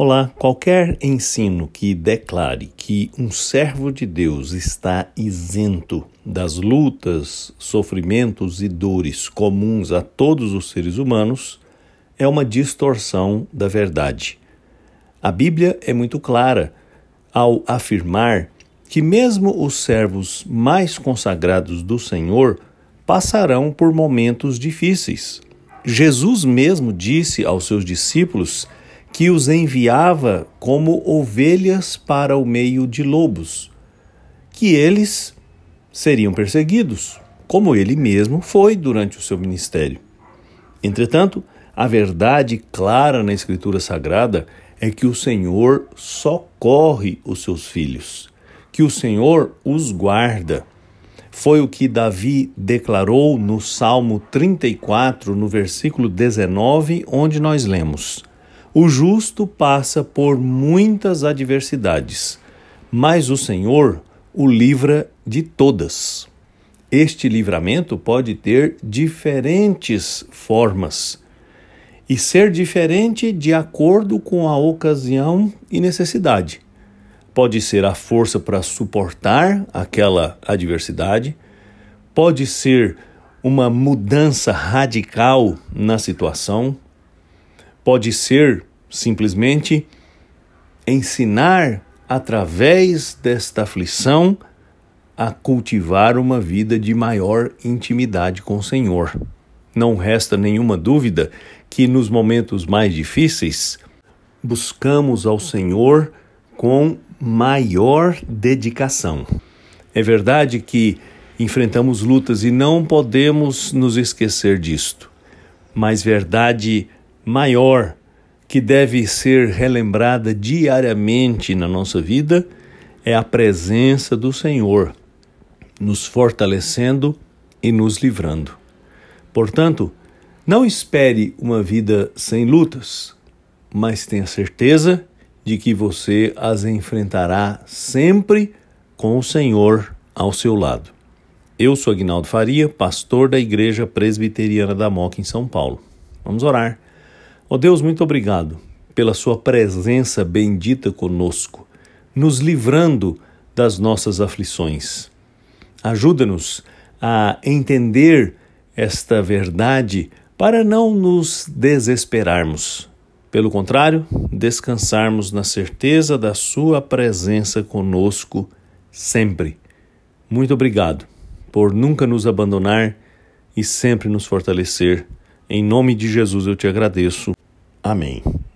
Olá, qualquer ensino que declare que um servo de Deus está isento das lutas, sofrimentos e dores comuns a todos os seres humanos é uma distorção da verdade. A Bíblia é muito clara ao afirmar que mesmo os servos mais consagrados do Senhor passarão por momentos difíceis. Jesus mesmo disse aos seus discípulos que os enviava como ovelhas para o meio de lobos, que eles seriam perseguidos, como ele mesmo foi durante o seu ministério. Entretanto, a verdade clara na Escritura Sagrada é que o Senhor socorre os seus filhos, que o Senhor os guarda. Foi o que Davi declarou no Salmo 34, no versículo 19, onde nós lemos: o justo passa por muitas adversidades, mas o Senhor o livra de todas. Este livramento pode ter diferentes formas e ser diferente de acordo com a ocasião e necessidade. Pode ser a força para suportar aquela adversidade, pode ser uma mudança radical na situação, pode ser simplesmente ensinar através desta aflição a cultivar uma vida de maior intimidade com o Senhor. Não resta nenhuma dúvida que nos momentos mais difíceis buscamos ao Senhor com maior dedicação. É verdade que enfrentamos lutas e não podemos nos esquecer disto, mas verdade maior que deve ser relembrada diariamente na nossa vida é a presença do Senhor, nos fortalecendo e nos livrando. Portanto, não espere uma vida sem lutas, mas tenha certeza de que você as enfrentará sempre com o Senhor ao seu lado. Eu sou Aguinaldo Faria, pastor da Igreja Presbiteriana da Mooca em São Paulo. Vamos orar. Ó Deus, muito obrigado pela sua presença bendita conosco, nos livrando das nossas aflições. Ajuda-nos a entender esta verdade para não nos desesperarmos. Pelo contrário, descansarmos na certeza da sua presença conosco sempre. Muito obrigado por nunca nos abandonar e sempre nos fortalecer. Em nome de Jesus eu te agradeço. Amém.